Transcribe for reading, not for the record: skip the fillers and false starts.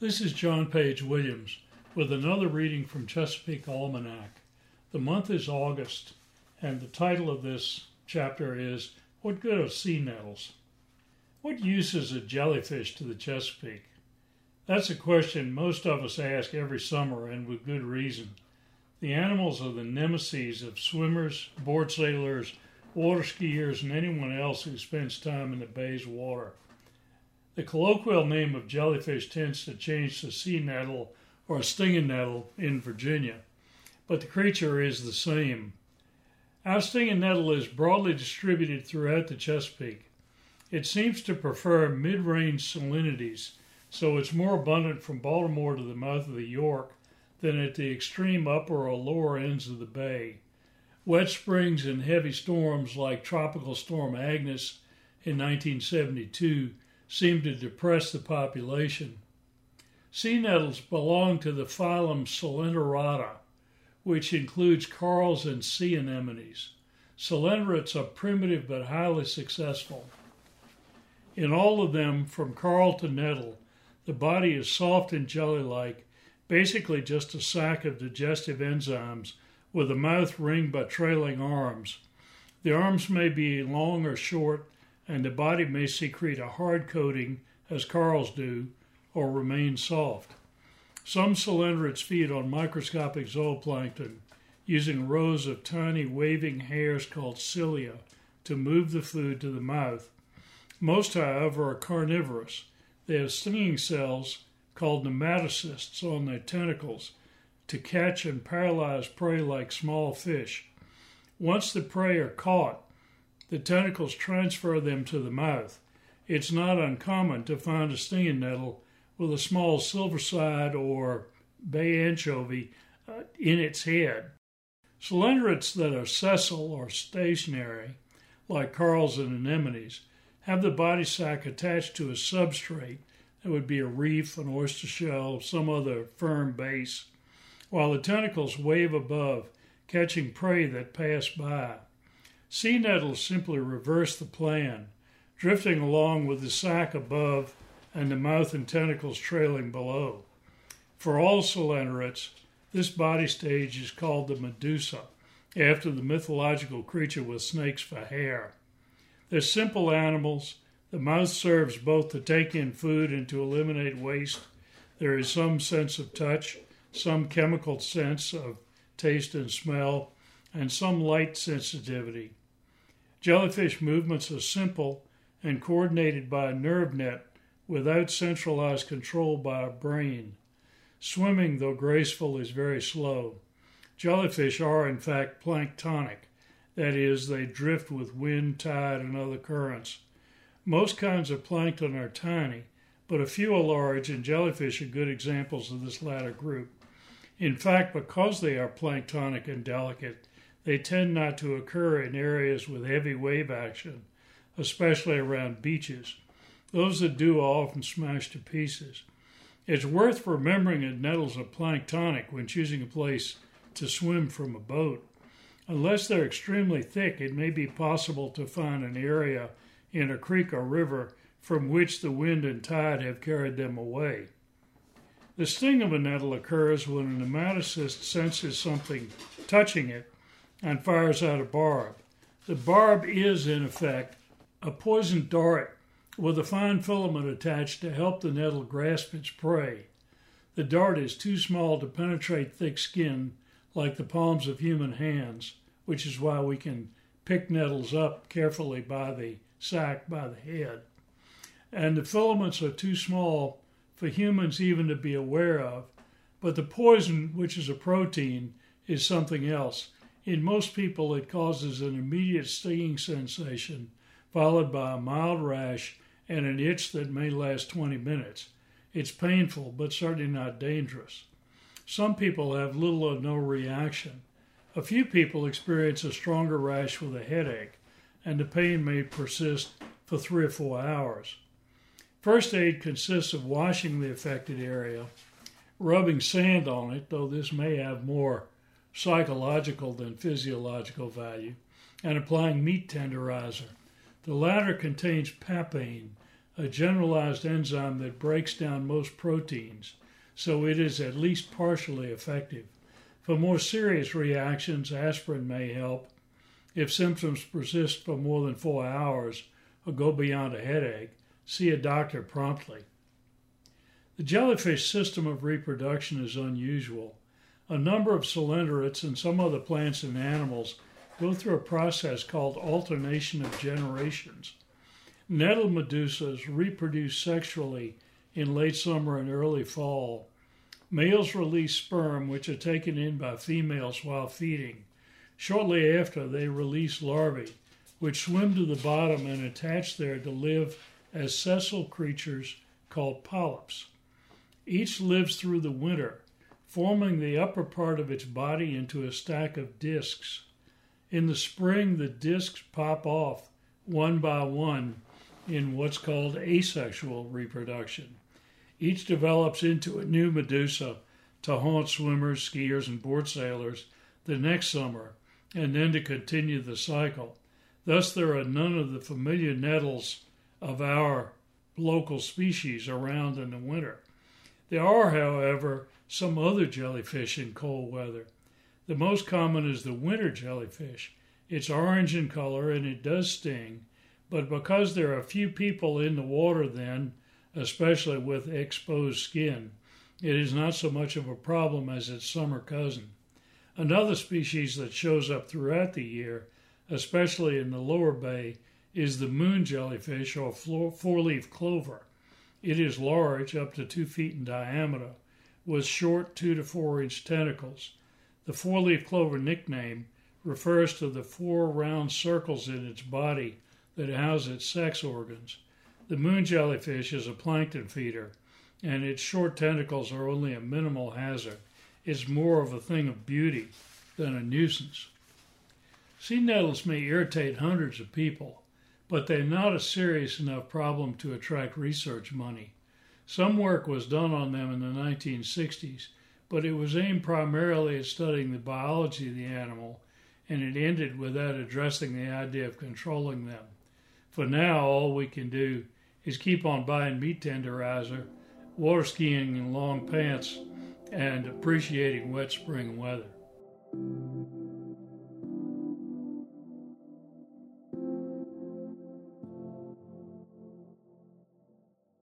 This is John Page Williams with another reading from Chesapeake Almanac. The month is August, and the title of this chapter is What Good Are Sea Nettles? What use is a jellyfish to the Chesapeake? That's a question most of us ask every summer, and with good reason. The animals are the nemesis of swimmers, board sailors, water skiers, and anyone else who spends time in the bay's water. The colloquial name of jellyfish tends to change to sea nettle or stinging nettle in Virginia, but the creature is the same. Our stinging nettle is broadly distributed throughout the Chesapeake. It seems to prefer mid-range salinities, so it's more abundant from Baltimore to the mouth of the York than at the extreme upper or lower ends of the bay. Wet springs and heavy storms like Tropical Storm Agnes in 1972 seem to depress the population. Sea nettles belong to the phylum Coelenterata, which includes corals and sea anemones. Coelenterates are primitive but highly successful. In all of them, from coral to nettle, the body is soft and jelly-like, basically just a sack of digestive enzymes with a mouth ringed by trailing arms. The arms may be long or short, and the body may secrete a hard coating, as corals do, or remain soft. Some coelenterate feed on microscopic zooplankton, using rows of tiny waving hairs called cilia to move the food to the mouth. Most, however, are carnivorous. They have stinging cells called nematocysts on their tentacles to catch and paralyze prey like small fish. Once the prey are caught, the tentacles transfer them to the mouth. It's not uncommon to find a stinging nettle with a small silverside or bay anchovy in its head. Coelenterates that are sessile or stationary, like corals and anemones, have the body sac attached to a substrate that would be a reef, an oyster shell, some other firm base, while the tentacles wave above, catching prey that pass by. Sea nettles simply reverse the plan, drifting along with the sac above and the mouth and tentacles trailing below. For all coelenterates, this body stage is called the medusa, after the mythological creature with snakes for hair. They're simple animals. The mouth serves both to take in food and to eliminate waste. There is some sense of touch, some chemical sense of taste and smell, and some light sensitivity. Jellyfish movements are simple and coordinated by a nerve net without centralized control by a brain. Swimming, though graceful, is very slow. Jellyfish are, in fact, planktonic. That is, they drift with wind, tide, and other currents. Most kinds of plankton are tiny, but a few are large, and jellyfish are good examples of this latter group. In fact, because they are planktonic and delicate, they tend not to occur in areas with heavy wave action, especially around beaches. Those that do are often smashed to pieces. It's worth remembering that nettles are planktonic when choosing a place to swim from a boat. Unless they're extremely thick, it may be possible to find an area in a creek or river from which the wind and tide have carried them away. The sting of a nettle occurs when a nematocyst senses something touching it and fires out a barb. The barb is, in effect, a poison dart with a fine filament attached to help the nettle grasp its prey. The dart is too small to penetrate thick skin like the palms of human hands, which is why we can pick nettles up carefully by the sac, by the head. And the filaments are too small for humans even to be aware of, but the poison, which is a protein, is something else. In most people, it causes an immediate stinging sensation, followed by a mild rash and an itch that may last 20 minutes. It's painful, but certainly not dangerous. Some people have little or no reaction. A few people experience a stronger rash with a headache, and the pain may persist for 3 or 4 hours. First aid consists of washing the affected area, rubbing sand on it, though this may have more psychological than physiological value, and applying meat tenderizer. The latter contains papain, a generalized enzyme that breaks down most proteins, so it is at least partially effective. For more serious reactions, aspirin may help if symptoms persist for more than 4 hours or go beyond a headache. See a doctor promptly. The jellyfish system of reproduction is unusual. A number of coelenterates and some other plants and animals go through a process called alternation of generations. Nettle medusas reproduce sexually in late summer and early fall. Males release sperm, which are taken in by females while feeding. Shortly after, they release larvae, which swim to the bottom and attach there to live as sessile creatures called polyps. Each lives through the winter, forming the upper part of its body into a stack of discs. In the spring, the discs pop off one by one in what's called asexual reproduction. Each develops into a new medusa to haunt swimmers, skiers, and board sailors the next summer, and then to continue the cycle. Thus, there are none of the familiar nettles of our local species around in the winter. There are, however, some other jellyfish in cold weather. The most common is the winter jellyfish. It's orange in color and it does sting, but because there are few people in the water then, especially with exposed skin, it is not so much of a problem as its summer cousin. Another species that shows up throughout the year, especially in the lower bay, is the moon jellyfish or four-leaf clover. It is large, up to 2 feet in diameter, with short 2 to 4 inch tentacles. The four-leaf clover nickname refers to the 4 round circles in its body that house its sex organs. The moon jellyfish is a plankton feeder, and its short tentacles are only a minimal hazard. It's more of a thing of beauty than a nuisance. Sea nettles may irritate hundreds of people, but they're not a serious enough problem to attract research money. Some work was done on them in the 1960s, but it was aimed primarily at studying the biology of the animal, and it ended without addressing the idea of controlling them. For now, all we can do is keep on buying meat tenderizer, water skiing in long pants, and appreciating wet spring weather.